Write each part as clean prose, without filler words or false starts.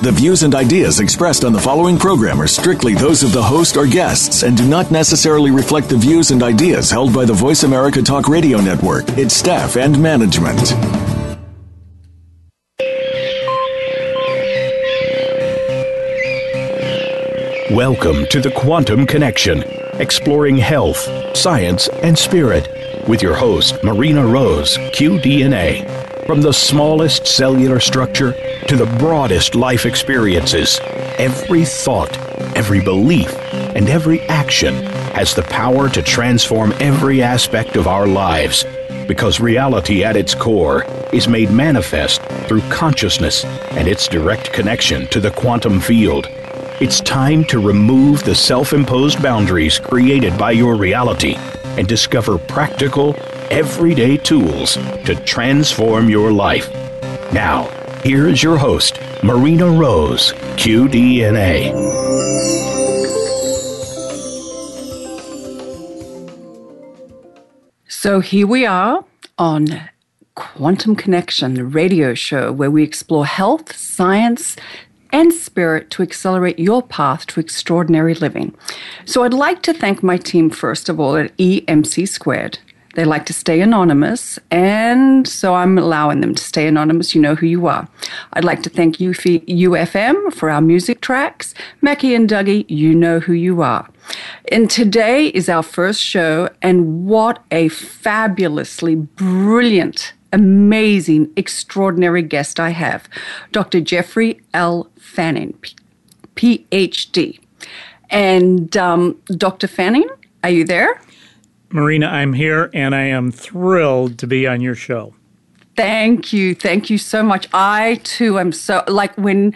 The views and ideas expressed on the following program are strictly those of the host or guests and do not necessarily reflect the views and ideas held by the Voice America Talk Radio Network, its staff, and management. Welcome to the Quantum Connection, exploring health, science, and spirit, with your host, Marina Rose, QDNA. From the smallest cellular structure to the broadest life experiences, every thought, every belief, and every action has the power to transform every aspect of our lives, because reality at its core is made manifest through consciousness and its direct connection to the quantum field. It's time to remove the self-imposed boundaries created by your reality and discover practical, everyday tools to transform your life. Now, here's your host, Marina Rose, QDNA. So here we are on Quantum Connection, the radio show where we explore health, science, and spirit to accelerate your path to extraordinary living. So I'd like to thank my team, first of all, at EMC Squared. They like to stay anonymous, and so I'm allowing them to stay anonymous. You know who you are. I'd like to thank UFM for our music tracks. Mackie and Dougie, you know who you are. And today is our first show, and what a fabulously brilliant, amazing, extraordinary guest I have, Dr. Jeffrey L. Fannin, PhD. And Dr. Fannin, are you there? Marina, I'm here, and I am thrilled to be on your show. Thank you. Thank you so much. I, too, am so, like, when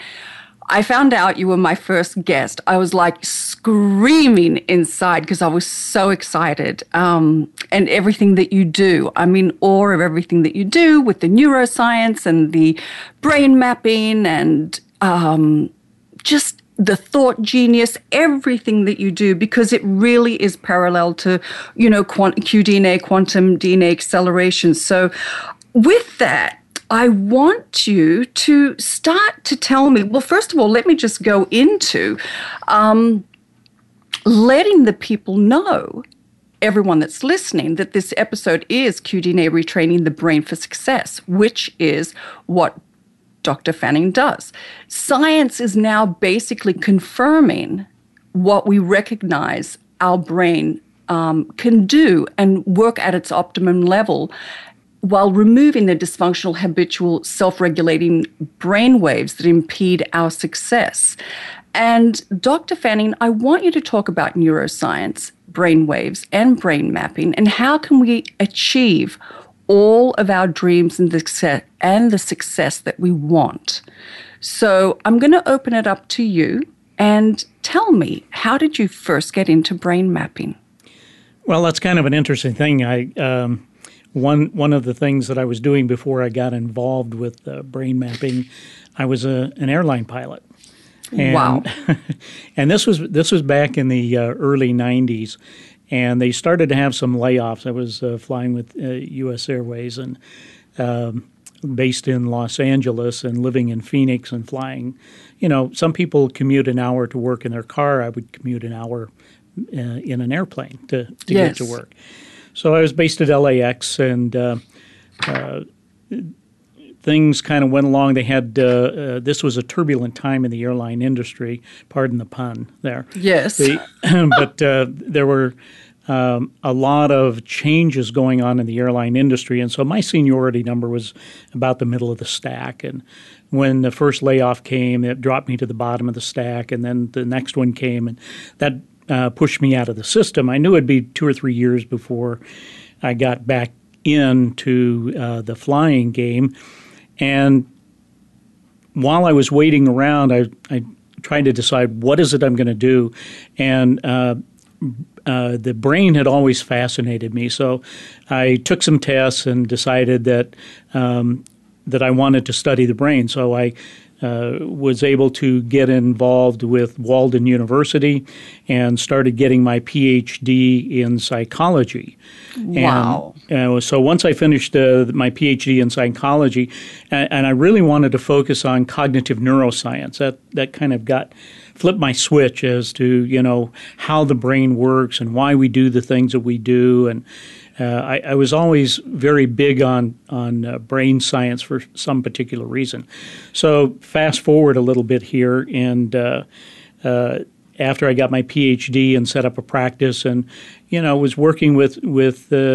I found out you were my first guest, I was, like, screaming inside because I was so excited. And everything that you do, I'm in awe of everything that you do with the neuroscience and the brain mapping and just the thought genius, everything that you do, because it really is parallel to, you know, QDNA, quantum DNA acceleration. So with that, I want you to start to tell me, well, first of all, let me just go into letting the people know, everyone that's listening, that this episode is QDNA Retraining the Brain for Success, which is what Dr. Fannin does. Science is now basically confirming what we recognize our brain can do and work at its optimum level while removing the dysfunctional, habitual, self-regulating brain waves that impede our success. And Dr. Fannin, I want you to talk about neuroscience, brain waves, and brain mapping, and how can we achieve all of our dreams and the success that we want. So I'm going to open it up to you and tell me, how did you first get into brain mapping? Well, that's kind of an interesting thing. One of the things that I was doing before I got involved with brain mapping, I was an airline pilot. And, wow! And this was back in the early 90s. And they started to have some layoffs. I was flying with U.S. Airways and based in Los Angeles and living in Phoenix and flying. You know, some people commute an hour to work in their car. I would commute an hour in an airplane to yes. get to work. So I was based at LAX, and things kind of went along. They had this was a turbulent time in the airline industry. Pardon the pun there. Yes. But there were a lot of changes going on in the airline industry. And so my seniority number was about the middle of the stack. And when the first layoff came, it dropped me to the bottom of the stack. And then the next one came, and that pushed me out of the system. I knew it'd be 2 or 3 years before I got back into the flying game. And while I was waiting around, I tried to decide, what is it I'm going to do? And the brain had always fascinated me. So I took some tests and decided that that I wanted to study the brain. So I was able to get involved with Walden University and started getting my PhD in psychology. Wow. And so once I finished my PhD in psychology, and I really wanted to focus on cognitive neuroscience. That kind of flipped my switch as to, you know, how the brain works and why we do the things that we do. And I was always very big on brain science for some particular reason. So fast forward a little bit here, and after I got my PhD and set up a practice and, you know, was working with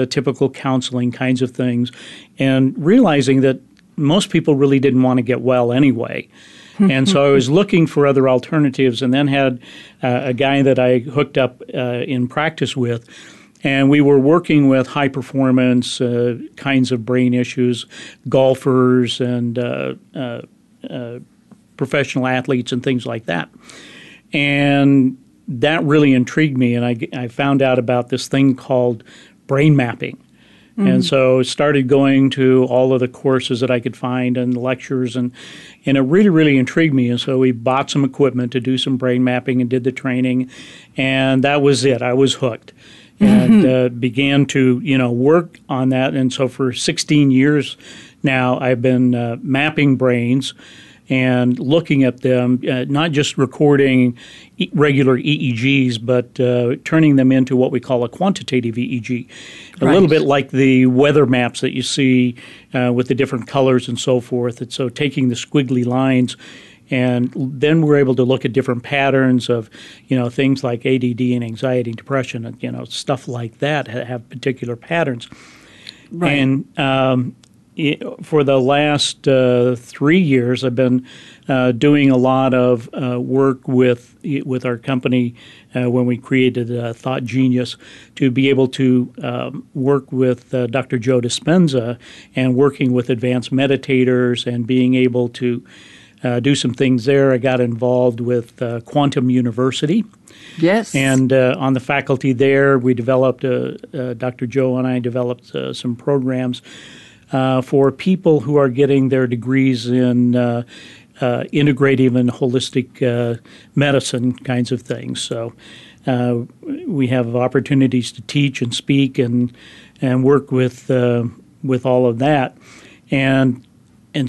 typical counseling kinds of things and realizing that most people really didn't want to get well anyway. And so I was looking for other alternatives, and then had a guy that I hooked up in practice with. And we were working with high-performance kinds of brain issues, golfers and professional athletes and things like that. And that really intrigued me, and I found out about this thing called brain mapping. Mm-hmm. And so I started going to all of the courses that I could find and lectures, and it really, really intrigued me. And so we bought some equipment to do some brain mapping and did the training, and that was it. I was hooked. And began to, you know, work on that. And so for 16 years now, I've been mapping brains and looking at them, not just recording regular EEGs, but turning them into what we call a quantitative EEG, a little bit like the weather maps that you see with the different colors and so forth. And so taking the squiggly lines, and then we're able to look at different patterns of, you know, things like ADD and anxiety and depression and, you know, stuff like that have particular patterns. Right. And for the last 3 years, I've been doing a lot of work with our company when we created Thought Genius to be able to work with Dr. Joe Dispenza and working with advanced meditators and being able to do some things there. I got involved with Quantum University. Yes. And on the faculty there, we developed, Dr. Joe and I developed some programs for people who are getting their degrees in integrative and holistic medicine kinds of things. So we have opportunities to teach and speak and work with all of that. And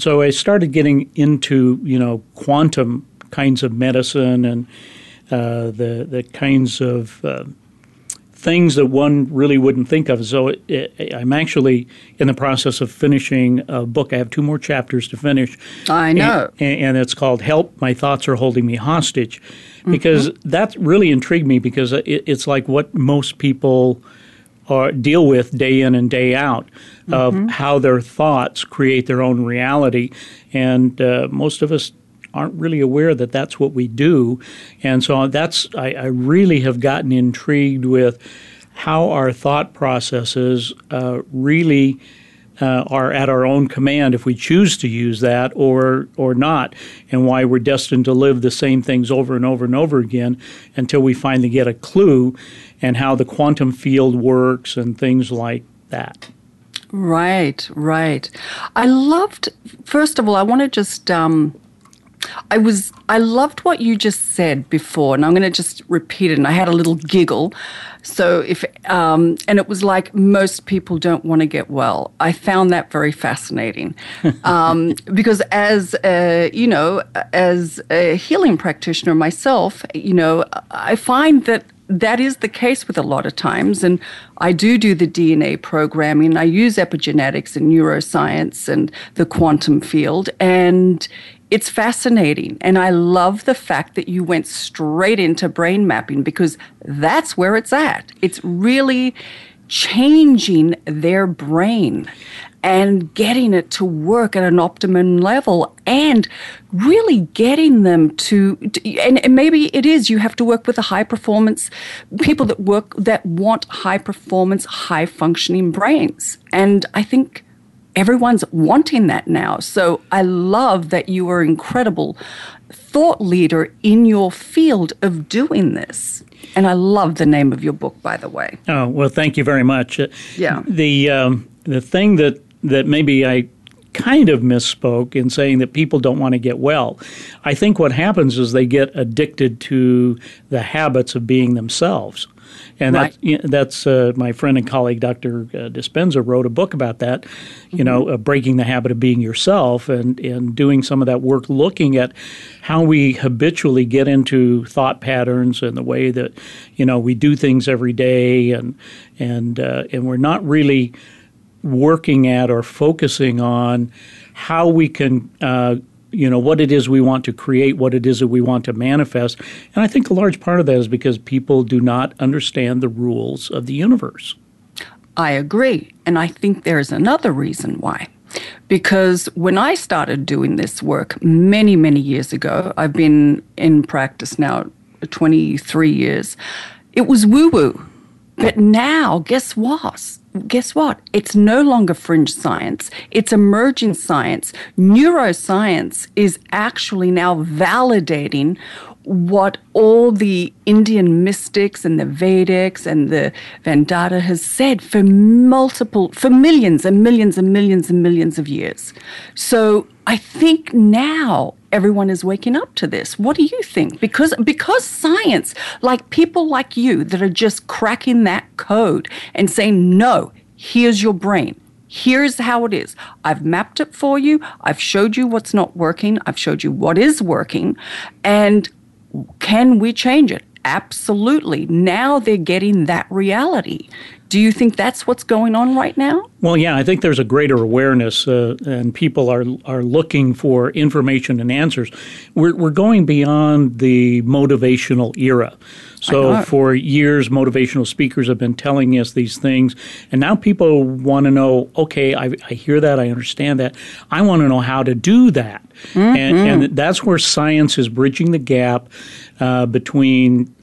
so I started getting into, you know, quantum kinds of medicine and the kinds of things that one really wouldn't think of. So I'm actually in the process of finishing a book. I have 2 more chapters to finish. I know. And it's called Help, My Thoughts Are Holding Me Hostage, because that really intrigued me, because it's like what most people deal with day in and day out, of how their thoughts create their own reality. And most of us aren't really aware that that's what we do. And so I really have gotten intrigued with how our thought processes really are at our own command if we choose to use that or not, and why we're destined to live the same things over and over and over again until we finally get a clue, and how the quantum field works and things like that. Right, right. I loved, first of all, I want to just, I loved what you just said before, and I'm going to just repeat it, and I had a little giggle. So if, and it was like, most people don't want to get well. I found that very fascinating because as a healing practitioner myself, you know, I find that is the case with a lot of times. And I do the DNA programming. I use epigenetics and neuroscience and the quantum field. And it's fascinating. And I love the fact that you went straight into brain mapping, because that's where it's at. It's really changing their brain and getting it to work at an optimum level, and really getting them to and maybe it is you have to work with the high-performance people that want high-performance, high-functioning brains. And I think everyone's wanting that now. So I love that you are incredible thought leader in your field of doing this. And I love the name of your book, by the way. Oh, well, thank you very much. Yeah. The thing that maybe I kind of misspoke in saying that people don't want to get well. I think what happens is they get addicted to the habits of being themselves. And right. that's my friend and colleague, Dr. Dispenza, wrote a book about that, you mm-hmm. know, breaking the habit of being yourself and doing some of that work, looking at how we habitually get into thought patterns and the way that, you know, we do things every day and we're not really working at or focusing on how we can what it is we want to create, what it is that we want to manifest. And I think a large part of that is because people do not understand the rules of the universe. I agree. And I think there's another reason why. Because when I started doing this work many, many years ago, I've been in practice now 23 years, it was woo-woo. But now, guess what? It's no longer fringe science. It's emerging science. Neuroscience is actually now validating what all the Indian mystics and the Vedics and the Vedanta has said for millions and millions and millions and millions of years. So I think now everyone is waking up to this. What do you think? Because science, like people like you that are just cracking that code and saying, no, here's your brain. Here's how it is. I've mapped it for you. I've showed you what's not working. I've showed you what is working. And can we change it? Absolutely. Now they're getting that reality. Do you think that's what's going on right now? Well, yeah, I think there's a greater awareness, and people are looking for information and answers. We're going beyond the motivational era. So for years, motivational speakers have been telling us these things, and now people want to know, okay, I hear that, I understand that. I want to know how to do that. Mm-hmm. And that's where science is bridging the gap between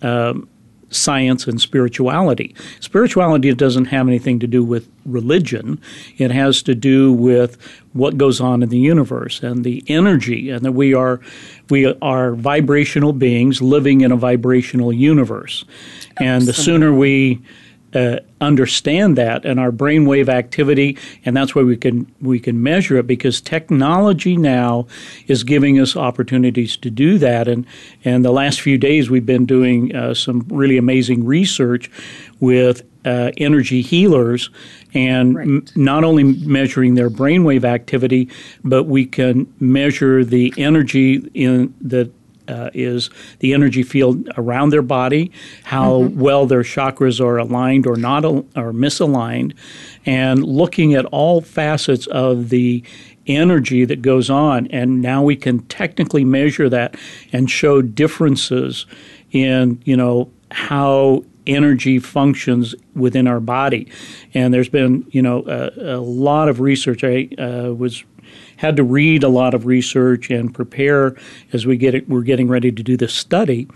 science and spirituality. Spirituality doesn't have anything to do with religion. It has to do with what goes on in the universe and the energy, and that we are vibrational beings living in a vibrational universe. Absolutely. And the sooner we understand that and our brainwave activity, and that's why we can measure it, because technology now is giving us opportunities to do that. And the last few days we've been doing some really amazing research with energy healers, and right. Not only measuring their brainwave activity, but we can measure the energy in the is the energy field around their body, how mm-hmm. well their chakras are aligned or not, or misaligned, and looking at all facets of the energy that goes on. And now we can technically measure that and show differences in, you know, how energy functions within our body. And there's been, you know, a lot of research. I had to read a lot of research and prepare as we're getting ready to do this study,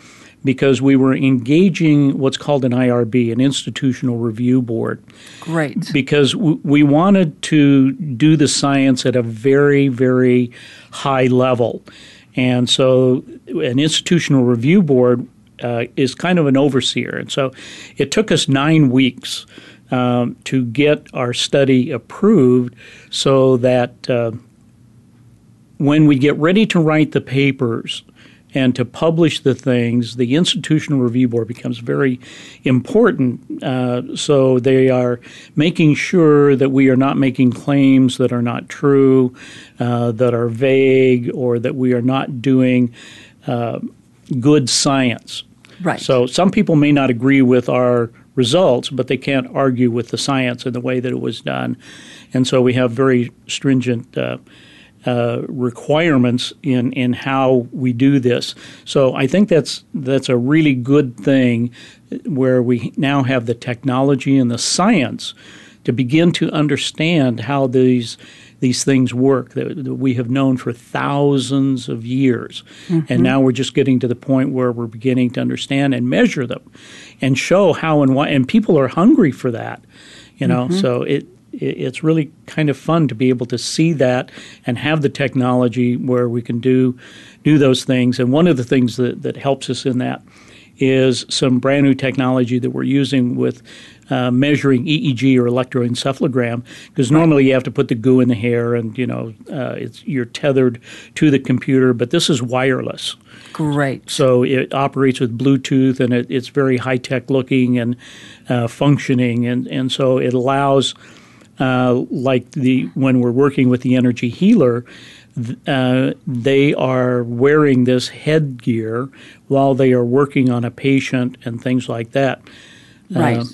because we were engaging what's called an IRB, an Institutional Review Board. Great. Because we wanted to do the science at a very, very high level. And so an Institutional Review Board is kind of an overseer. And so it took us 9 weeks to get our study approved, so that when we get ready to write the papers and to publish the things, the Institutional Review Board becomes very important. So they are making sure that we are not making claims that are not true, that are vague, or that we are not doing good science. Right. So some people may not agree with our results, but they can't argue with the science and the way that it was done. And so we have very stringent requirements in how we do this. So I think that's a really good thing, where we now have the technology and the science to begin to understand how these things work that we have known for thousands of years. Mm-hmm. And now we're just getting to the point where we're beginning to understand and measure them and show how and why. And people are hungry for that, you know. Mm-hmm. So it it's really kind of fun to be able to see that and have the technology where we can do those things. And one of the things that helps us in that is some brand new technology that we're using with measuring EEG or electroencephalogram, because normally you have to put the goo in the hair and, you're tethered to the computer, but this is wireless. Great. So it operates with Bluetooth, and it's very high-tech looking and functioning, and so it allows, when we're working with the energy healer, they are wearing this headgear while they are working on a patient and things like that. Right.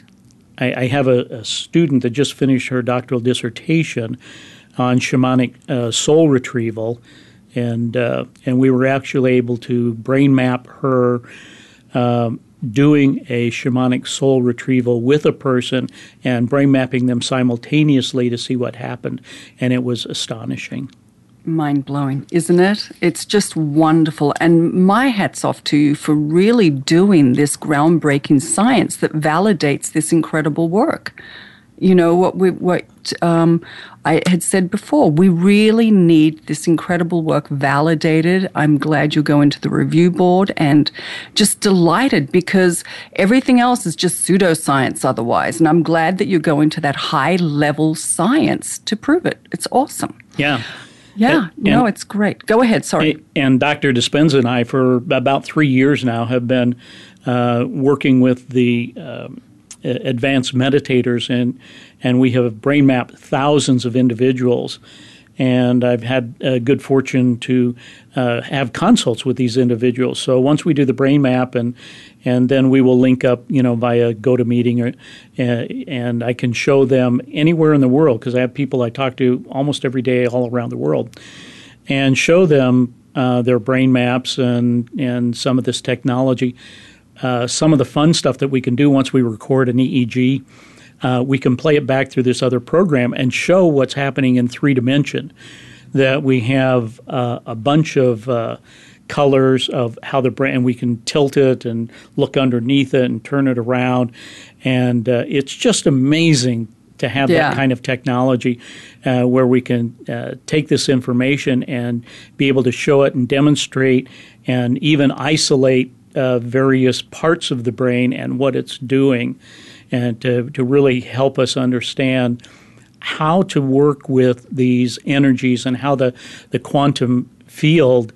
I have a student that just finished her doctoral dissertation on shamanic soul retrieval, and we were actually able to brain map her doing a shamanic soul retrieval with a person and brain mapping them simultaneously to see what happened, and it was astonishing. Mind-blowing, isn't it? It's just wonderful. And my hat's off to you for really doing this groundbreaking science that validates this incredible work. You know, what I had said before, we really need this incredible work validated. I'm glad you're going to the review board and just delighted, because everything else is just pseudoscience otherwise. And I'm glad that you're going to that high-level science to prove it. It's awesome. Yeah. Yeah, it's great. Go ahead, sorry. And Dr. Dispenza and I, for about 3 years now, have been working with the advanced meditators, and we have brain mapped thousands of individuals. And I've had good fortune to have consults with these individuals. So once we do the brain map, and then we will link up, via GoToMeeting, and I can show them anywhere in the world, because I have people I talk to almost every day all around the world, and show them their brain maps and some of this technology. Some of the fun stuff that we can do once we record an EEG, we can play it back through this other program and show what's happening in three dimension, that we have a bunch of colors of how the brain, and we can tilt it and look underneath it and turn it around. And it's just amazing to have that kind of technology where we can take this information and be able to show it and demonstrate and even isolate various parts of the brain and what it's doing, and to really help us understand how to work with these energies and how the quantum field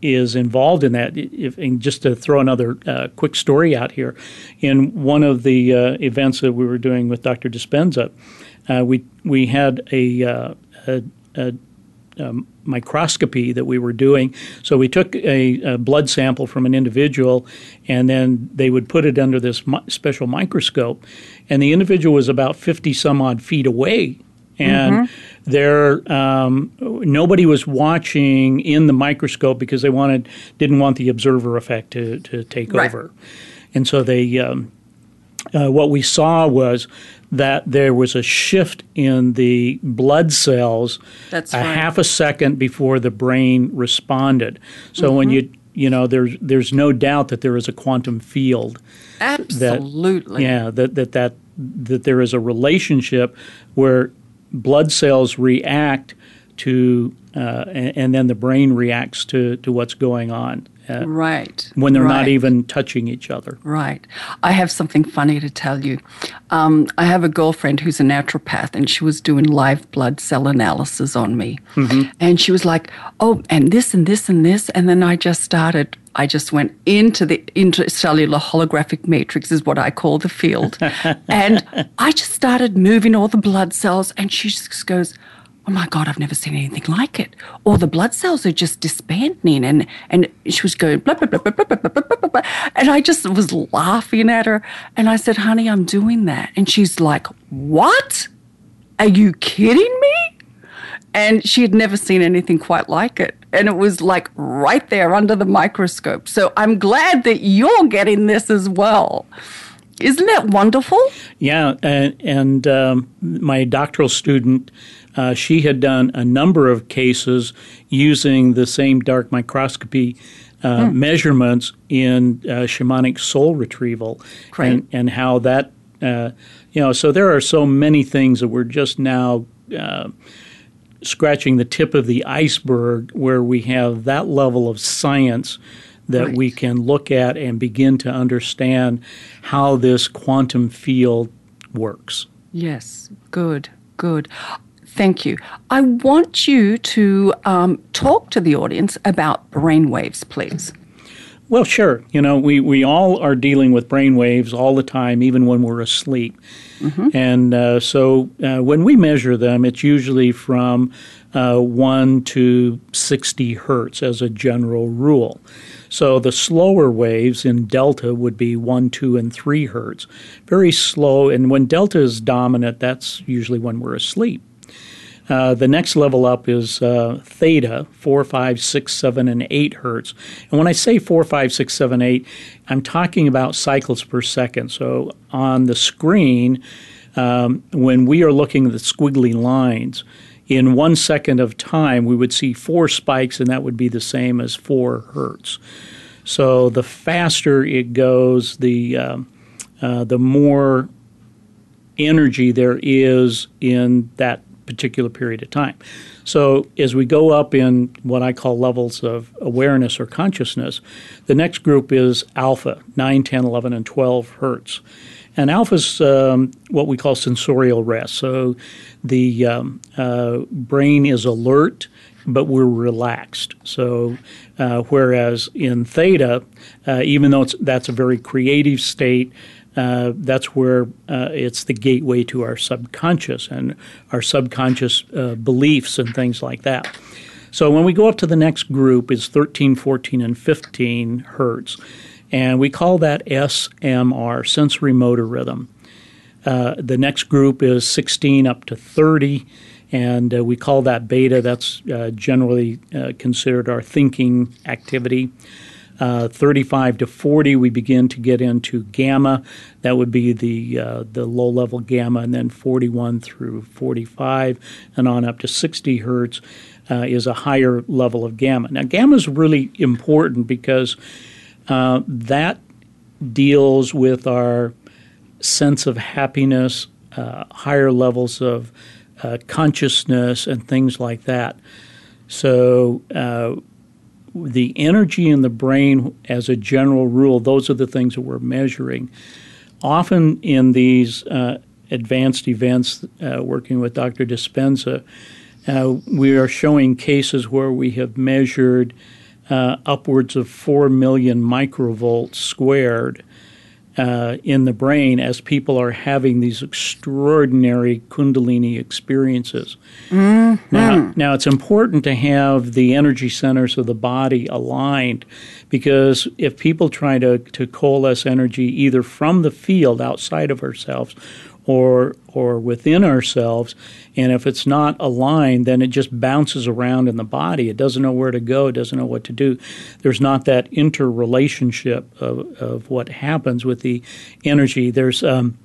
is involved in that. And just to throw another quick story out here, in one of the events that we were doing with Dr. Dispenza, we had a microscopy that we were doing. So we took a blood sample from an individual, and then they would put it under this special microscope. And the individual was about 50-some-odd feet away, and there nobody was watching in the microscope, because they didn't want the observer effect to take over. And so they what we saw was that there was a shift in the blood cells half a second before the brain responded. So when there's no doubt that there is a quantum field. Absolutely. That there is a relationship where blood cells react to and then the brain reacts to what's going on. When they're not even touching each other. Right. I have something funny to tell you. I have a girlfriend who's a naturopath, and she was doing live blood cell analysis on me. And she was like, oh, and this and this and this. And then I just went into the intracellular holographic matrix, is what I call the field. And I just started moving all the blood cells, and she just goes, oh my God, I've never seen anything like it. All the blood cells are just disbanding. And she was going, blah, blah, blah, blah, blah, blah, blah, blah, blah. And I just was laughing at her. And I said, honey, I'm doing that. And she's like, what? Are you kidding me? And she had never seen anything quite like it. And it was like right there under the microscope. So I'm glad that you're getting this as well. Isn't that wonderful? Yeah. And my doctoral student, she had done a number of cases using the same dark microscopy measurements in shamanic soul retrieval, and how that You know, so there are so many things that we're just now scratching the tip of the iceberg, where we have that level of science that right. we can look at and begin to understand how this quantum field works. Yes, good, good. Thank you. I want you to talk to the audience about brainwaves, please. Well, sure. You know, we all are dealing with brainwaves all the time, even when we're asleep. Mm-hmm. And so when we measure them, it's usually from 1 to 60 hertz as a general rule. So the slower waves in delta would be 1, 2, and 3 hertz. Very slow. And when delta is dominant, that's usually when we're asleep. The next level up is theta, 4, 5, 6, 7, and 8 hertz. And when I say 4, 5, 6, 7, 8, I'm talking about cycles per second. So on the screen, when we are looking at the squiggly lines, in 1 second of time, we would see 4 spikes, and that would be the same as 4 hertz. So the faster it goes, the more energy there is in that particular period of time. So as we go up in what I call levels of awareness or consciousness, the next group is alpha, 9, 10, 11, and 12 hertz. And alpha is what we call sensorial rest. So the brain is alert, but we're relaxed. So whereas in theta, even though that's a very creative state, that's where it's the gateway to our subconscious and our subconscious beliefs and things like that. So when we go up to the next group, it's 13, 14, and 15 hertz, and we call that SMR, sensory motor rhythm. The next group is 16 up to 30, and we call that beta. That's generally considered our thinking activity. 35 to 40, we begin to get into gamma. That would be the low-level gamma, and then 41 through 45 and on up to 60 hertz is a higher level of gamma. Now, gamma is really important because that deals with our sense of happiness, higher levels of consciousness, and things like that. So the energy in the brain, as a general rule, those are the things that we're measuring. Often in these advanced events, working with Dr. Dispenza, we are showing cases where we have measured upwards of 4 million microvolts squared in the brain as people are having these extraordinary Kundalini experiences. Mm-hmm. Now, it's important to have the energy centers of the body aligned, because if people try to coalesce energy either from the field outside of ourselves or within ourselves, and if it's not aligned, then it just bounces around in the body. It doesn't know where to go. It doesn't know what to do. There's not that interrelationship of what happens with the energy. There's one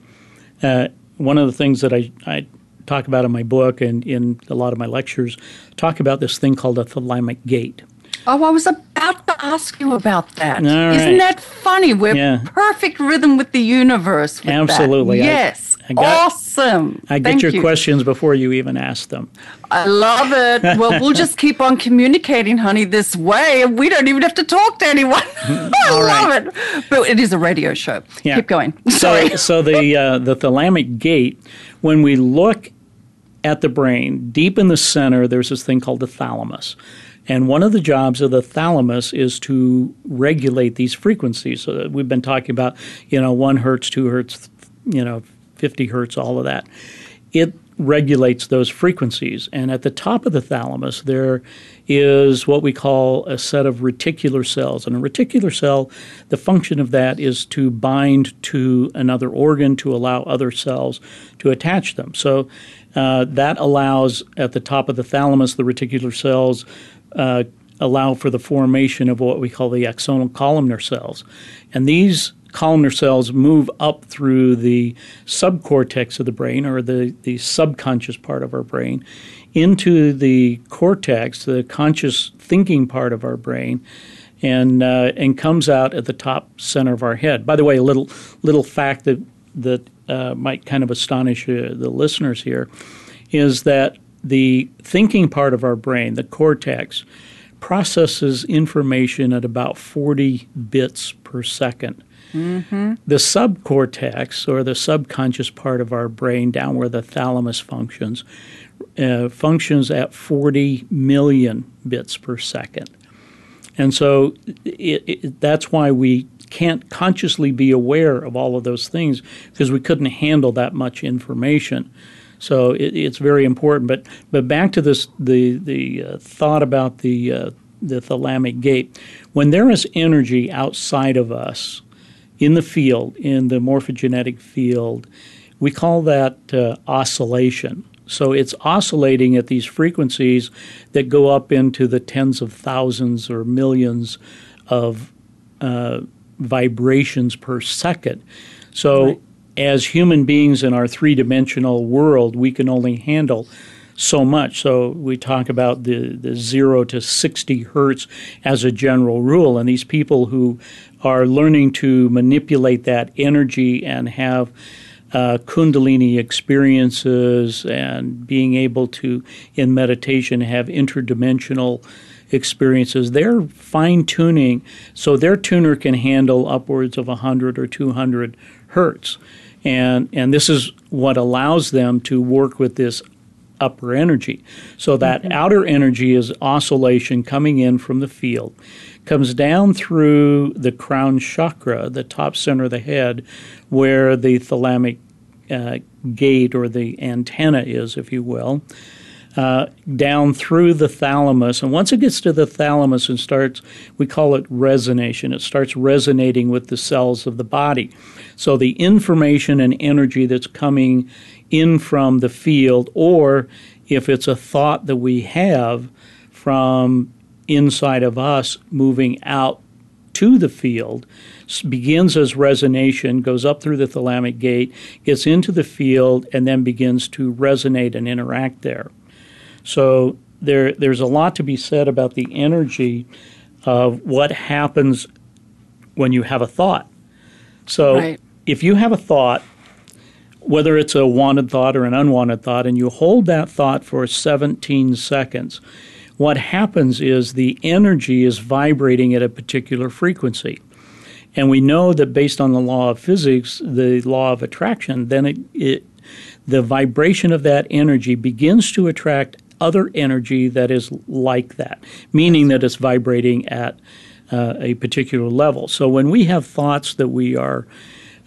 of the things that I talk about in my book and in a lot of my lectures, talk about this thing called a thalamic gate. Oh, I was about to ask you about that. Right. Isn't that funny? We're perfect rhythm with the universe with absolutely. That. Yes. Awesome. I get your questions before you even ask them. I love it. Well, we'll just keep on communicating, honey, this way. We don't even have to talk to anyone. I love it. But it is a radio show. Yeah. Keep going. Sorry. So the thalamic gate, when we look at the brain, deep in the center, there's this thing called the thalamus. And one of the jobs of the thalamus is to regulate these frequencies. So we've been talking about, 1 hertz, 2 hertz, 50 hertz, all of that. It regulates those frequencies. And at the top of the thalamus, there is what we call a set of reticular cells. And a reticular cell, the function of that is to bind to another organ to allow other cells to attach them. So that allows, at the top of the thalamus, the reticular cells allow for the formation of what we call the axonal columnar cells. And these columnar cells move up through the subcortex of the brain, or the subconscious part of our brain, into the cortex, the conscious thinking part of our brain, and comes out at the top center of our head. By the way, a little fact that that might kind of astonish the listeners here is that the thinking part of our brain, the cortex, processes information at about 40 bits per second. Mm-hmm. The subcortex, or the subconscious part of our brain, down where the thalamus functions, functions at 40 million bits per second. And so that's why we can't consciously be aware of all of those things, because we couldn't handle that much information. So it's very important. But back to this, the thought about the thalamic gate. When there is energy outside of us, in the field, in the morphogenetic field, we call that oscillation. So it's oscillating at these frequencies that go up into the tens of thousands or millions of vibrations per second. So right. As human beings in our three-dimensional world, we can only handle so much. So we talk about the 0 to 60 hertz as a general rule, and these people who are learning to manipulate that energy and have Kundalini experiences and being able to, in meditation, have interdimensional experiences, they're fine-tuning so their tuner can handle upwards of 100 or 200 hertz. And this is what allows them to work with this upper energy. So that mm-hmm. outer energy is oscillation coming in from the field, comes down through the crown chakra, the top center of the head, where the thalamic gate or the antenna is, if you will, down through the thalamus. And once it gets to the thalamus and starts, we call it resonation. It starts resonating with the cells of the body. So the information and energy that's coming in from the field, or if it's a thought that we have from inside of us moving out to the field, begins as resonation, goes up through the thalamic gate, gets into the field, and then begins to resonate and interact there. So there's a lot to be said about the energy of what happens when you have a thought. So right. if you have a thought, whether it's a wanted thought or an unwanted thought, and you hold that thought for 17 seconds, what happens is the energy is vibrating at a particular frequency. And we know that based on the law of physics, the law of attraction, then the vibration of that energy begins to attract other energy that is like that, meaning that it's vibrating at a particular level. So when we have thoughts that we are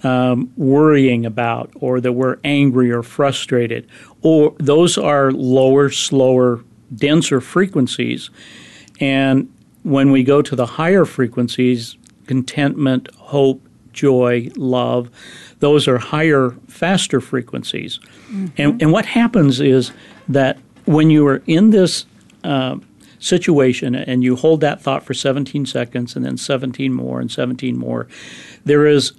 worrying about, or that we're angry or frustrated, or those are lower, slower, denser frequencies. And when we go to the higher frequencies, contentment, hope, joy, love, those are higher, faster frequencies. Mm-hmm. And what happens is that when you are in this situation and you hold that thought for 17 seconds and then 17 more and 17 more, there is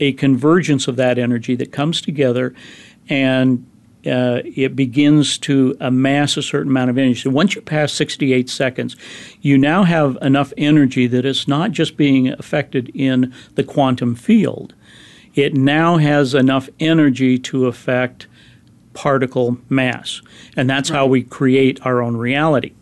a convergence of that energy that comes together, and it begins to amass a certain amount of energy. So once you pass 68 seconds, you now have enough energy that it's not just being affected in the quantum field. It now has enough energy to affect particle mass, and that's right. how we create our own reality.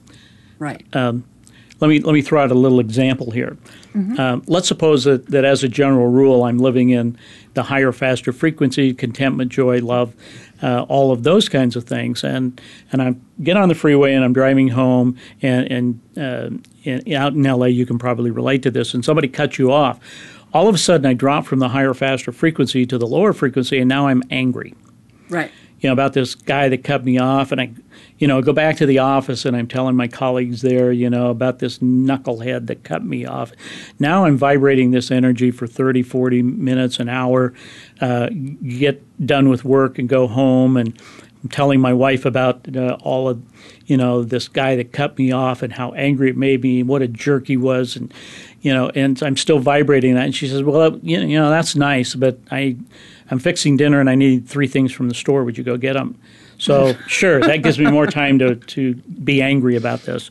Right. Let me throw out a little example here. Mm-hmm. Let's suppose that as a general rule, I'm living in the higher, faster frequency, contentment, joy, love, all of those kinds of things. And I get on the freeway and I'm driving home, and out in L.A., you can probably relate to this, and somebody cuts you off. All of a sudden, I drop from the higher, faster frequency to the lower frequency, and now I'm angry. Right. You know, about this guy that cut me off, and I, you know, go back to the office and I'm telling my colleagues there, you know, about this knucklehead that cut me off. Now I'm vibrating this energy for 30, 40 minutes, an hour, get done with work and go home, and I'm telling my wife about all of, you know, this guy that cut me off and how angry it made me and what a jerk he was, and, you know, and I'm still vibrating that. And she says, well, you know, that's nice, but I'm fixing dinner and I need three things from the store. Would you go get them? So sure, that gives me more time to be angry about this.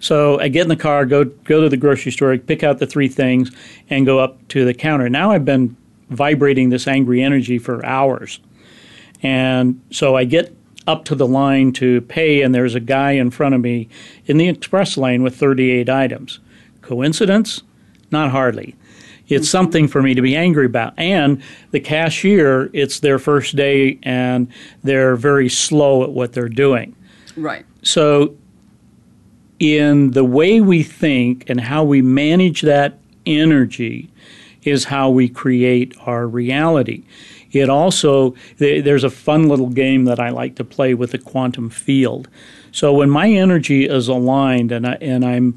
So I get in the car, go to the grocery store, pick out the three things, and go up to the counter. Now I've been vibrating this angry energy for hours. And so I get up to the line to pay, and there's a guy in front of me in the express lane with 38 items. Coincidence? Not hardly. It's something for me to be angry about. And the cashier, it's their first day, and they're very slow at what they're doing. Right. So in the way we think and how we manage that energy is how we create our reality. It also, there's a fun little game that I like to play with the quantum field. So when my energy is aligned and I'm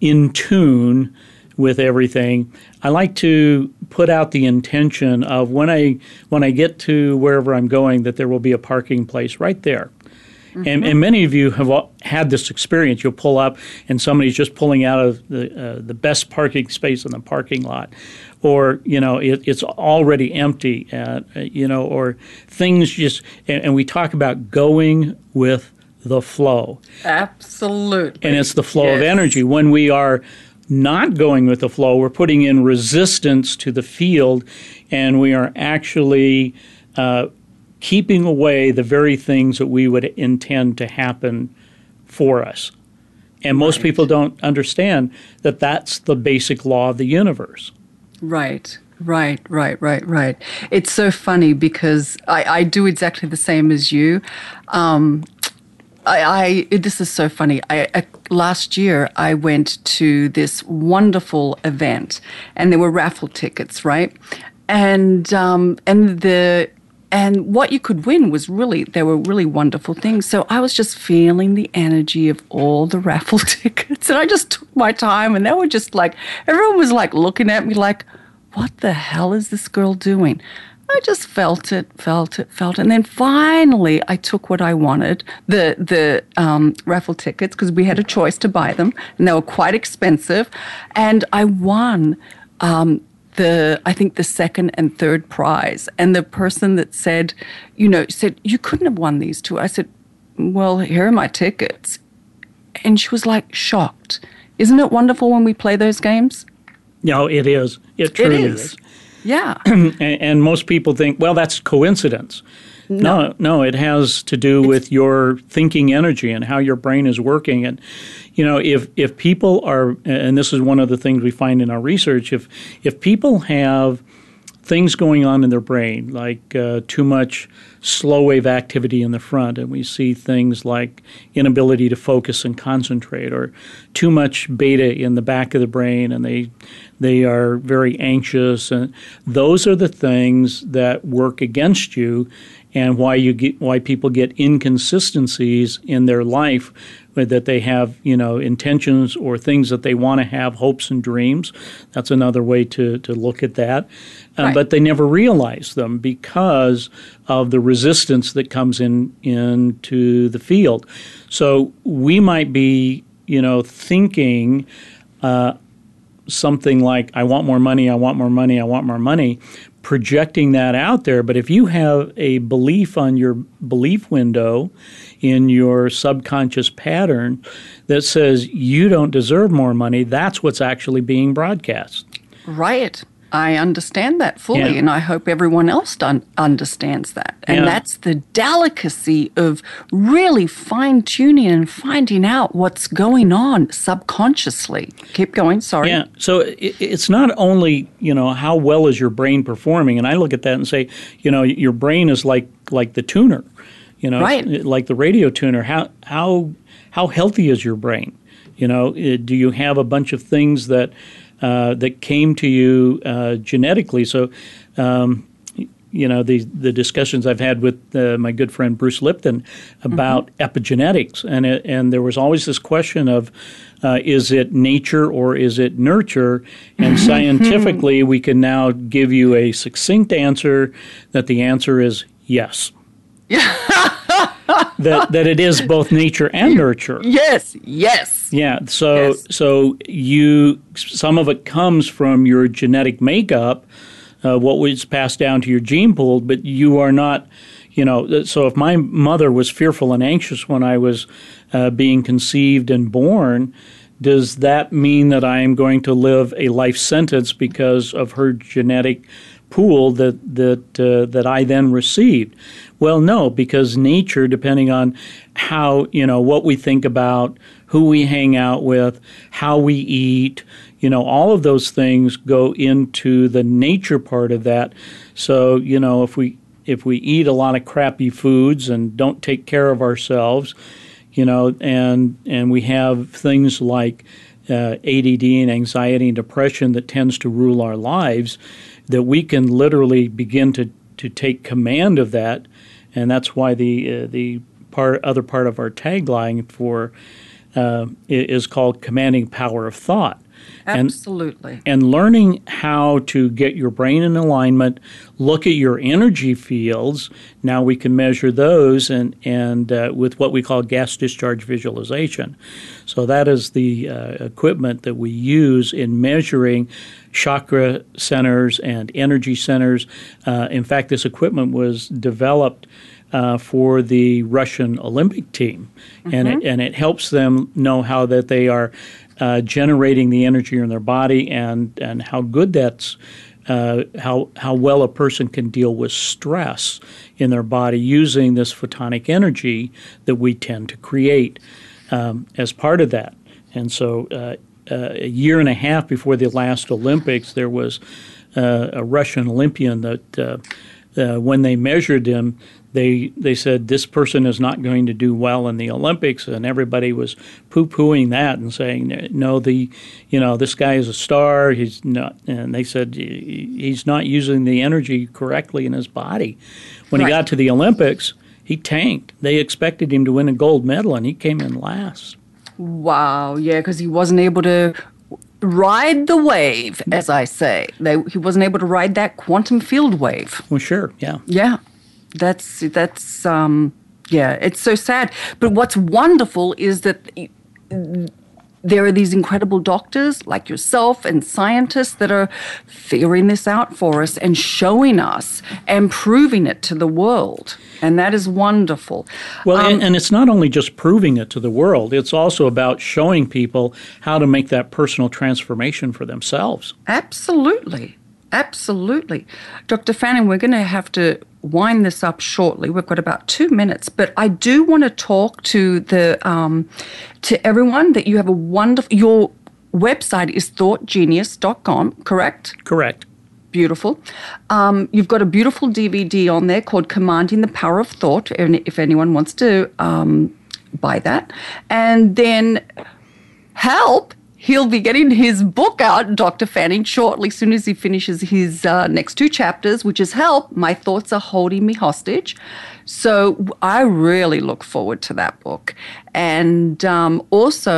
in tune with everything, I like to put out the intention of when I get to wherever I'm going that there will be a parking place right there. Mm-hmm. And many of you have had this experience. You'll pull up and somebody's just pulling out of the best parking space in the parking lot, or it's already empty, or things just. And we talk about going with the flow. Absolutely. And it's the flow of energy. When we are not going with the flow, we're putting in resistance to the field, and we are actually keeping away the very things that we would intend to happen for us. And most people don't understand that that's the basic law of the universe. Right. It's so funny because I do exactly the same as you. This is so funny. Last year, I went to this wonderful event, and there were raffle tickets, right? And what you could win was really wonderful things. So I was just feeling the energy of all the raffle tickets, and I just took my time, and they were just like, everyone was like looking at me like, what the hell is this girl doing? I just felt it. And then finally I took what I wanted, the raffle tickets, because we had a choice to buy them, and they were quite expensive. And I won the second and third prize. And the person that said, you couldn't have won these two. I said, well, here are my tickets. And she was like shocked. Isn't it wonderful when we play those games? No, it is. It truly is. Yeah. And most people think, well, that's coincidence. No, it has to do with your thinking energy and how your brain is working. And, if people are, and this is one of the things we find in our research, if people have things going on in their brain, like too much slow wave activity in the front, and we see things like inability to focus and concentrate, or too much beta in the back of the brain, and they are very anxious, and those are the things that work against you, and why people get inconsistencies in their life, that they have intentions or things that they want to have, hopes and dreams. That's another way to look at that. But they never realize them because of the resistance that comes into the field. So we might be thinking something like, I want more money, I want more money, I want more money, projecting that out there. But if you have a belief on your belief window in your subconscious pattern that says you don't deserve more money, that's what's actually being broadcast. Right. I understand that fully, and I hope everyone else understands that. And that's the delicacy of really fine-tuning and finding out what's going on subconsciously. Keep going, sorry. Yeah, so it's not only, how well is your brain performing, and I look at that and say, your brain is like the tuner, like the radio tuner. How healthy is your brain? Do you have a bunch of things that came to you genetically? So, the discussions I've had with my good friend Bruce Lipton about epigenetics, and there was always this question of is it nature or is it nurture? And scientifically, we can now give you a succinct answer that the answer is yes. that it is both nature and nurture. Yes. Yeah. So some of it comes from your genetic makeup, what was passed down to your gene pool, but you are not, So if my mother was fearful and anxious when I was being conceived and born, does that mean that I am going to live a life sentence because of her genetic pool that I then received? Well, no, because nature, depending on how, what we think about, who we hang out with, how we eat, all of those things go into the nature part of that. So, if we eat a lot of crappy foods and don't take care of ourselves, and we have things like ADD and anxiety and depression that tends to rule our lives, that we can literally begin to take command of that. And that's why the other part of our tagline for is called Commanding Power of Thought. Absolutely. And learning how to get your brain in alignment, look at your energy fields. Now we can measure those and with what we call gas discharge visualization. So that is the equipment that we use in measuring chakra centers and energy centers. In fact, this equipment was developed for the Russian Olympic team, mm-hmm. and it helps them know how that they are generating the energy in their body, and how good that's how well a person can deal with stress in their body using this photonic energy that we tend to create as part of that. And so a year and a half before the last Olympics, there was a Russian Olympian that when they measured him, They said, this person is not going to do well in the Olympics, and everybody was poo-pooing that and saying, no, this guy is a star. He's not, and they said he's not using the energy correctly in his body. When he got to the Olympics, he tanked. They expected him to win a gold medal, and he came in last. Wow, yeah, because he wasn't able to ride the wave, as I say. He wasn't able to ride that quantum field wave. Well, sure, yeah. Yeah. That's it's so sad. But what's wonderful is that there are these incredible doctors like yourself and scientists that are figuring this out for us and showing us and proving it to the world. And that is wonderful. Well, and it's not only just proving it to the world. It's also about showing people how to make that personal transformation for themselves. Absolutely. Absolutely. Dr. Fannin, we're going to have to wind this up shortly. We've got about 2 minutes, but I do want to talk to to everyone that you have a wonderful, your website is thoughtgenius.com, correct? Correct. Beautiful. You've got a beautiful DVD on there called Commanding the Power of Thought, and if anyone wants to buy that. And then he'll be getting his book out, Dr. Fannin, shortly, as soon as he finishes his next 2 chapters, which is Help, My Thoughts Are Holding Me Hostage. So I really look forward to that book. And also,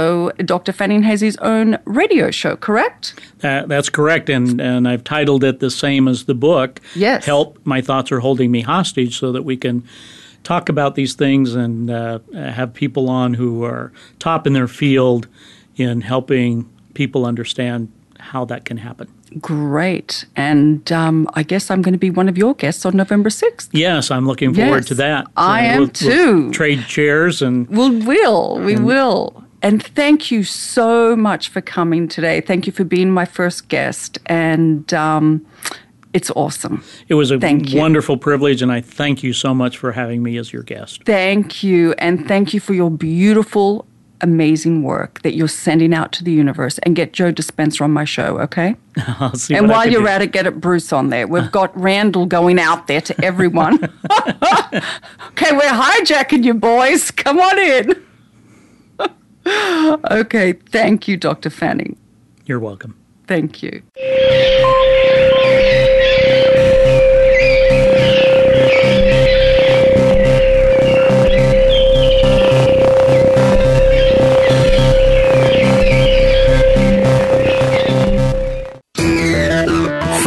Dr. Fannin has his own radio show, correct? That's correct. And I've titled it the same as the book, yes. Help, My Thoughts Are Holding Me Hostage, so that we can talk about these things and have people on who are top in their field in helping people understand how that can happen. Great. And I guess I'm going to be one of your guests on November 6th. Yes, I'm looking forward to that. I am too. We'll trade chairs. We will. And thank you so much for coming today. Thank you for being my first guest. And it's awesome. It was a wonderful privilege, and I thank you so much for having me as your guest. Thank you. And thank you for your beautiful amazing work that you're sending out to the universe, and get Joe Dispenza on my show, okay? I'll see and while you're at it, get Bruce on there. We've got Randall going out there to everyone. Okay, we're hijacking you, boys. Come on in. Okay, thank you, Dr. Fannin. You're welcome. Thank you.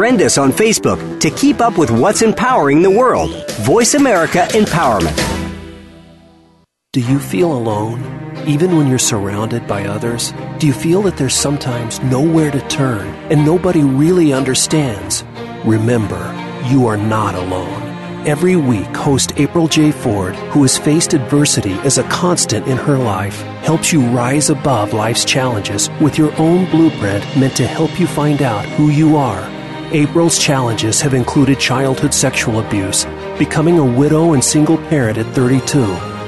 Friend us on Facebook to keep up with what's empowering the world. Voice America Empowerment. Do you feel alone, even when you're surrounded by others? Do you feel that there's sometimes nowhere to turn and nobody really understands? Remember, you are not alone. Every week, host April J. Ford, who has faced adversity as a constant in her life, helps you rise above life's challenges with your own blueprint meant to help you find out who you are, April's challenges have included childhood sexual abuse, becoming a widow and single parent at 32,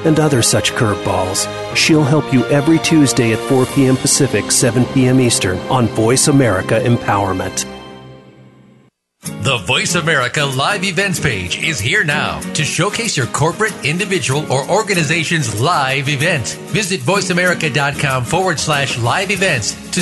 and other such curveballs. She'll help you every Tuesday at 4 p.m. Pacific, 7 p.m. Eastern on Voice America Empowerment. The Voice America Live Events page is here now to showcase your corporate, individual, or organization's live event. Visit voiceamerica.com/live events to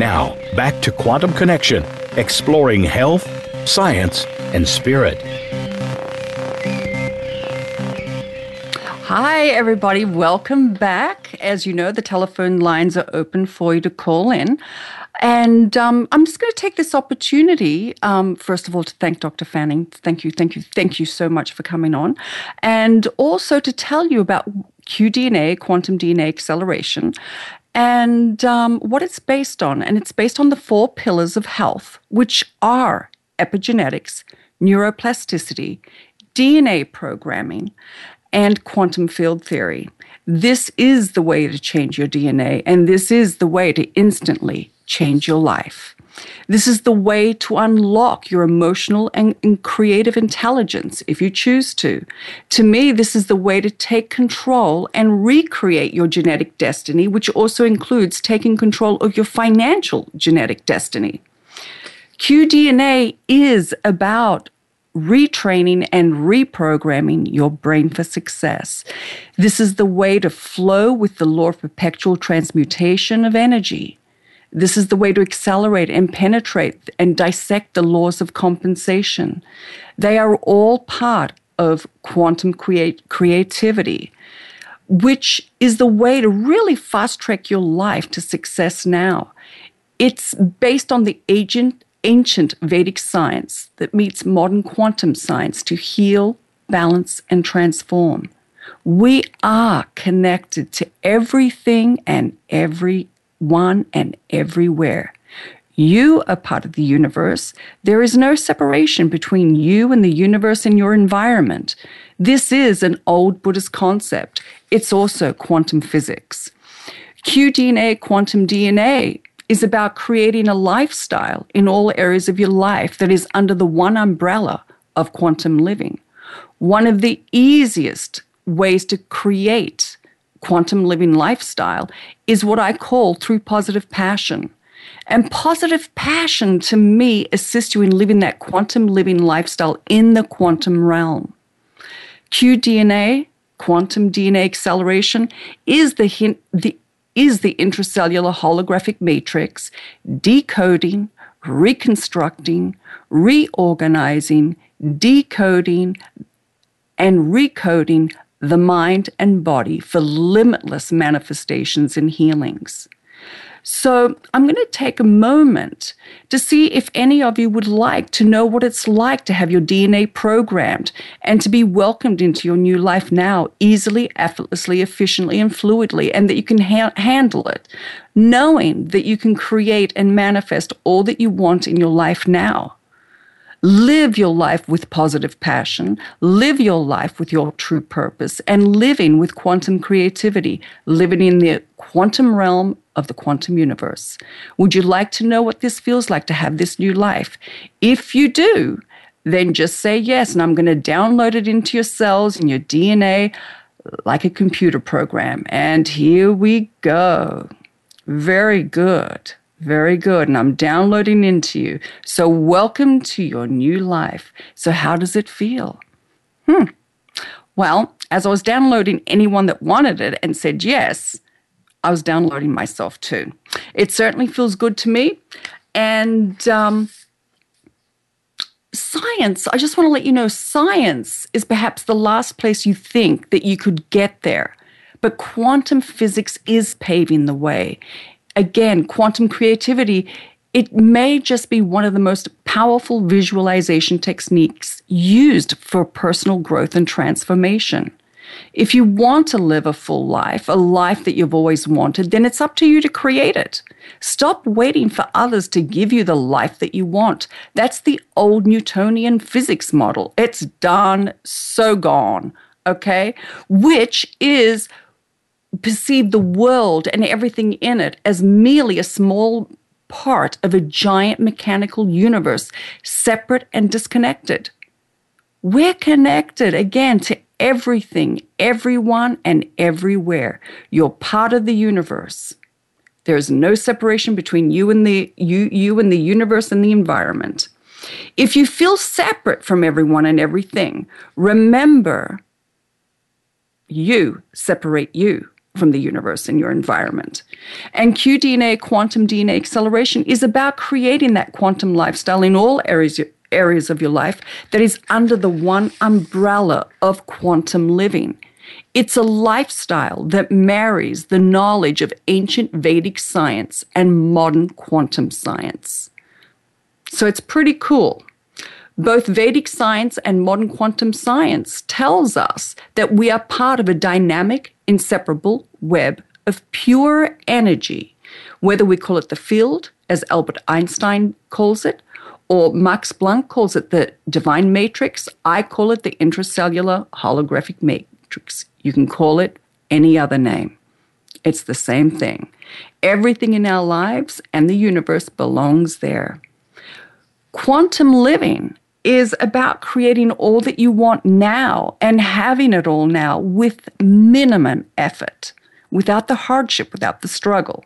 Now, back to Quantum Connection, exploring health, science, and spirit. Hi, everybody. Welcome back. As you know, the telephone lines are open for you to call in. And I'm just going to take this opportunity, first of all, to thank Dr. Fannin. Thank you so much for coming on. And also to tell you about QDNA, Quantum DNA Acceleration, and what it's based on. And it's based on the 4 pillars of health, which are epigenetics, neuroplasticity, DNA programming, and quantum field theory. This is the way to change your DNA, and this is the way to instantly change your life. This is the way to unlock your emotional and creative intelligence, if you choose to. To me, this is the way to take control and recreate your genetic destiny, which also includes taking control of your financial genetic destiny. QDNA is about retraining and reprogramming your brain for success. This is the way to flow with the law of perpetual transmutation of energy. This is the way to accelerate and penetrate and dissect the laws of compensation. They are all part of quantum creativity, which is the way to really fast-track your life to success now. It's based on the ancient Vedic science that meets modern quantum science to heal, balance, and transform. We are connected to everything and everyone and everywhere. You are part of the universe. There is no separation between you and the universe and your environment. This is an old Buddhist concept. It's also quantum physics. QDNA, quantum DNA, is about creating a lifestyle in all areas of your life that is under the one umbrella of quantum living. One of the easiest ways to create quantum living lifestyle is what I call through positive passion. And positive passion, to me, assists you in living that quantum living lifestyle in the quantum realm. QDNA, quantum DNA acceleration, is the intracellular holographic matrix, decoding, reconstructing, reorganizing, decoding, and recoding the mind and body for limitless manifestations and healings. So I'm going to take a moment to see if any of you would like to know what it's like to have your DNA programmed and to be welcomed into your new life now, easily, effortlessly, efficiently, and fluidly, and that you can handle it, knowing that you can create and manifest all that you want in your life now. Live your life with positive passion, live your life with your true purpose, and living with quantum creativity, living in the quantum realm of the quantum universe. Would you like to know what this feels like to have this new life? If you do, then just say yes, and I'm going to download it into your cells and your DNA like a computer program. And here we go. Very good. Very good. And I'm downloading into you. So welcome to your new life. So how does it feel? Well, as I was downloading anyone that wanted it and said yes, I was downloading myself too. It certainly feels good to me. And science, I just want to let you know, science is perhaps the last place you think that you could get there. But quantum physics is paving the way. Again, quantum creativity, it may just be one of the most powerful visualization techniques used for personal growth and transformation. If you want to live a full life, a life that you've always wanted, then it's up to you to create it. Stop waiting for others to give you the life that you want. That's the old Newtonian physics model. It's done, so gone, okay? Which is perceive the world and everything in it as merely a small part of a giant mechanical universe, separate and disconnected. We're connected, again, to everything, everyone, and everywhere. You're part of the universe. There is no separation between you and the universe and the environment. If you feel separate from everyone and everything, remember you separate you from the universe and your environment. And QDNA, quantum DNA acceleration, is about creating that quantum lifestyle in all areas of your life that is under the one umbrella of quantum living. It's a lifestyle that marries the knowledge of ancient Vedic science and modern quantum science. So it's pretty cool. Both Vedic science and modern quantum science tells us that we are part of a dynamic, inseparable web of pure energy, whether we call it the field, as Albert Einstein calls it, or Max Planck calls it the divine matrix. I call it the intracellular holographic matrix. You can call it any other name. It's the same thing. Everything in our lives and the universe belongs there. Quantum living is about creating all that you want now and having it all now with minimum effort, without the hardship, without the struggle.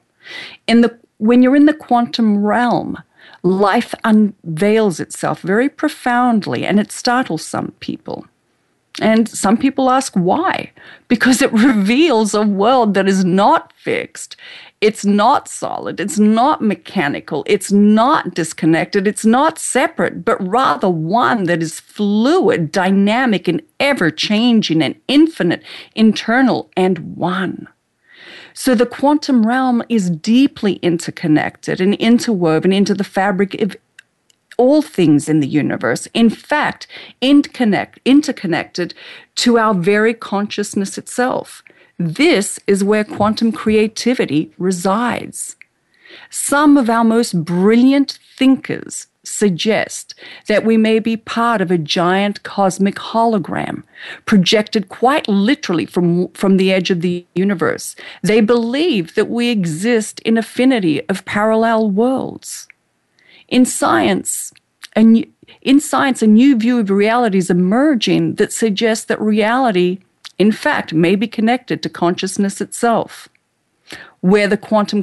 When you're in the quantum realm, life unveils itself very profoundly, and it startles some people. And some people ask why, because it reveals a world that is not fixed. It's not solid. It's not mechanical. It's not disconnected. It's not separate, but rather one that is fluid, dynamic, and ever-changing and infinite, internal, and one. So the quantum realm is deeply interconnected and interwoven into the fabric of all things in the universe, in fact, interconnected to our very consciousness itself. This is where quantum creativity resides. Some of our most brilliant thinkers suggest that we may be part of a giant cosmic hologram, projected quite literally from the edge of the universe. They believe that we exist in affinity of parallel worlds. In science, a new view of reality is emerging that suggests that reality, in fact, may be connected to consciousness itself. where with quantum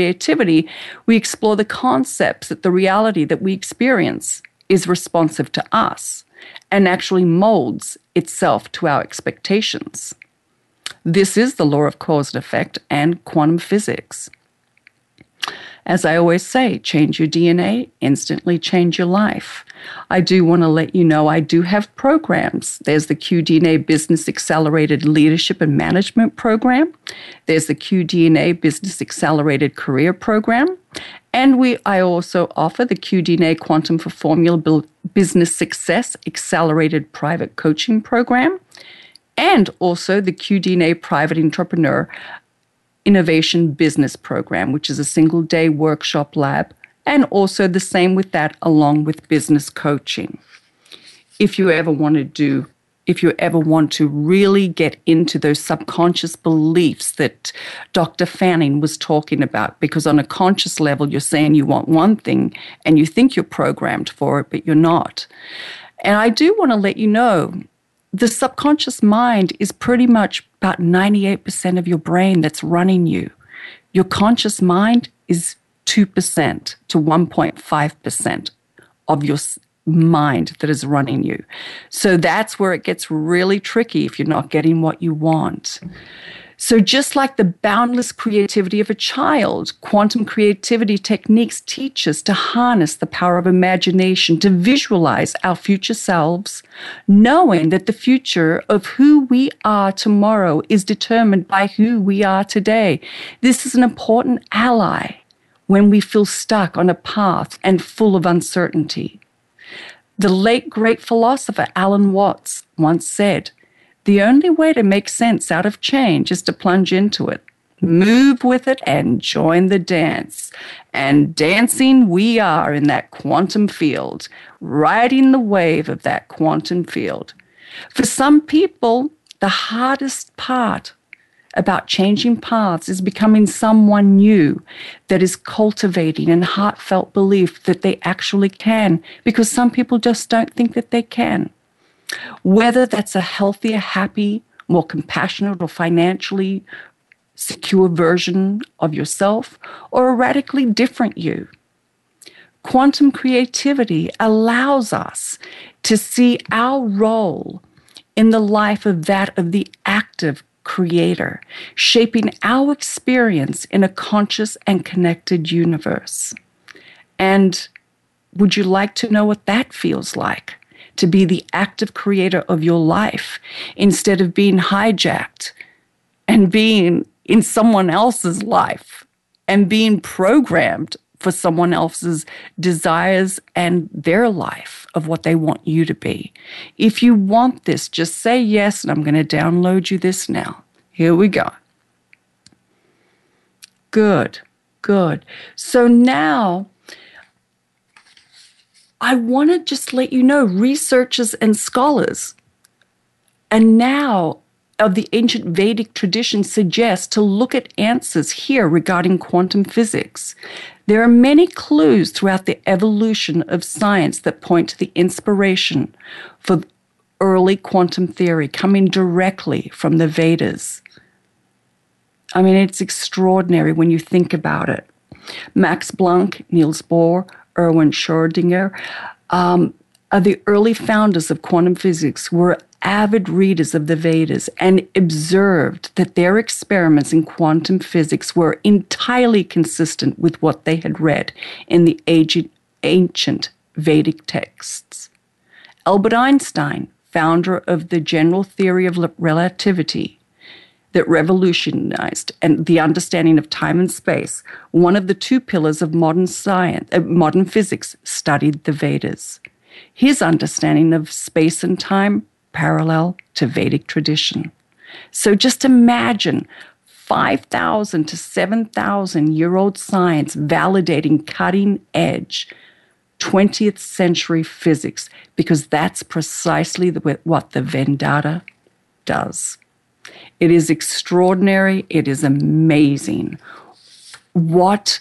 creativity, we explore the concepts that the reality that we experience is responsive to us and actually molds itself to our expectations. This is the law of cause and effect and quantum physics. As I always say, change your DNA, instantly change your life. I do want to let you know I do have programs. There's the QDNA Business Accelerated Leadership and Management Program. There's the QDNA Business Accelerated Career Program. And I also offer the QDNA Quantum for Formula Business Success Accelerated Private Coaching Program. And also the QDNA Private Entrepreneur Innovation Business Program, which is a single-day workshop lab, and also the same with that, along with business coaching. If you ever want to really get into those subconscious beliefs that Dr. Fannin was talking about, because on a conscious level, you're saying you want one thing and you think you're programmed for it, but you're not. And I do want to let you know, the subconscious mind is pretty much about 98% of your brain that's running you. Your conscious mind is 2% to 1.5% of your mind that is running you. So that's where it gets really tricky if you're not getting what you want. So just like the boundless creativity of a child, quantum creativity techniques teach us to harness the power of imagination, to visualize our future selves, knowing that the future of who we are tomorrow is determined by who we are today. This is an important ally when we feel stuck on a path and full of uncertainty. The late great philosopher Alan Watts once said, "The only way to make sense out of change is to plunge into it, move with it, and join the dance." And dancing we are in that quantum field, riding the wave of that quantum field. For some people, the hardest part about changing paths is becoming someone new that is cultivating a heartfelt belief that they actually can, because some people just don't think that they can. Whether that's a healthier, happy, more compassionate, or financially secure version of yourself, or a radically different you. Quantum creativity allows us to see our role in the life of that of the active creator, shaping our experience in a conscious and connected universe. And would you like to know what that feels like? To be the active creator of your life instead of being hijacked and being in someone else's life and being programmed for someone else's desires and their life of what they want you to be. If you want this, just say yes, and I'm going to download you this now. Here we go. Good. So now, I want to just let you know, researchers and scholars, and now of the ancient Vedic tradition, suggest to look at answers here regarding quantum physics. There are many clues throughout the evolution of science that point to the inspiration for early quantum theory coming directly from the Vedas. I mean, it's extraordinary when you think about it. Max Planck, Niels Bohr, Erwin Schrödinger, are the early founders of quantum physics, who were avid readers of the Vedas and observed that their experiments in quantum physics were entirely consistent with what they had read in the ancient Vedic texts. Albert Einstein, founder of the general theory of relativity, that revolutionized and the understanding of time and space, one of the two pillars of modern physics, studied the Vedas. His understanding of space and time parallel to Vedic tradition. So just imagine 5,000 to 7,000-year-old science validating cutting-edge 20th century physics, because that's precisely what the Vedanta does. It is extraordinary. It is amazing what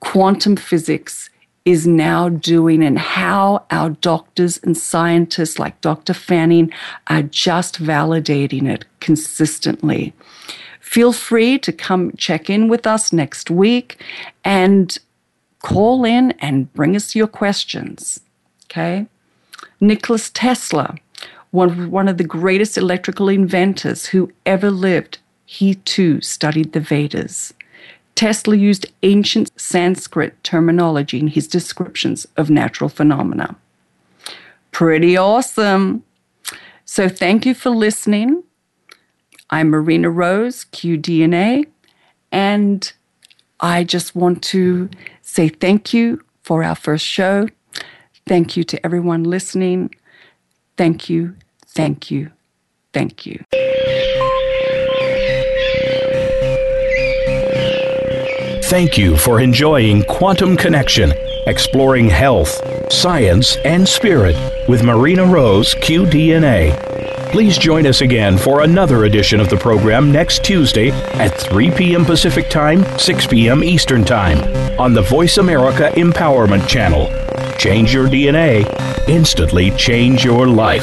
quantum physics is now doing, and how our doctors and scientists like Dr. Fannin are just validating it consistently. Feel free to come check in with us next week and call in and bring us your questions, okay? Nikola Tesla, one of the greatest electrical inventors who ever lived, he too studied the Vedas. Tesla used ancient Sanskrit terminology in his descriptions of natural phenomena. Pretty awesome. So thank you for listening. I'm Marina Rose, QDNA, and I just want to say thank you for our first show. Thank you to everyone listening. Thank you, thank you, thank you. Thank you for enjoying Quantum Connection, exploring health, science, and spirit with Marina Rose, QDNA. Please join us again for another edition of the program next Tuesday at 3 p.m. Pacific Time, 6 p.m. Eastern Time on the Voice America Empowerment Channel. Change your DNA, instantly change your life.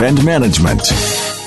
and management.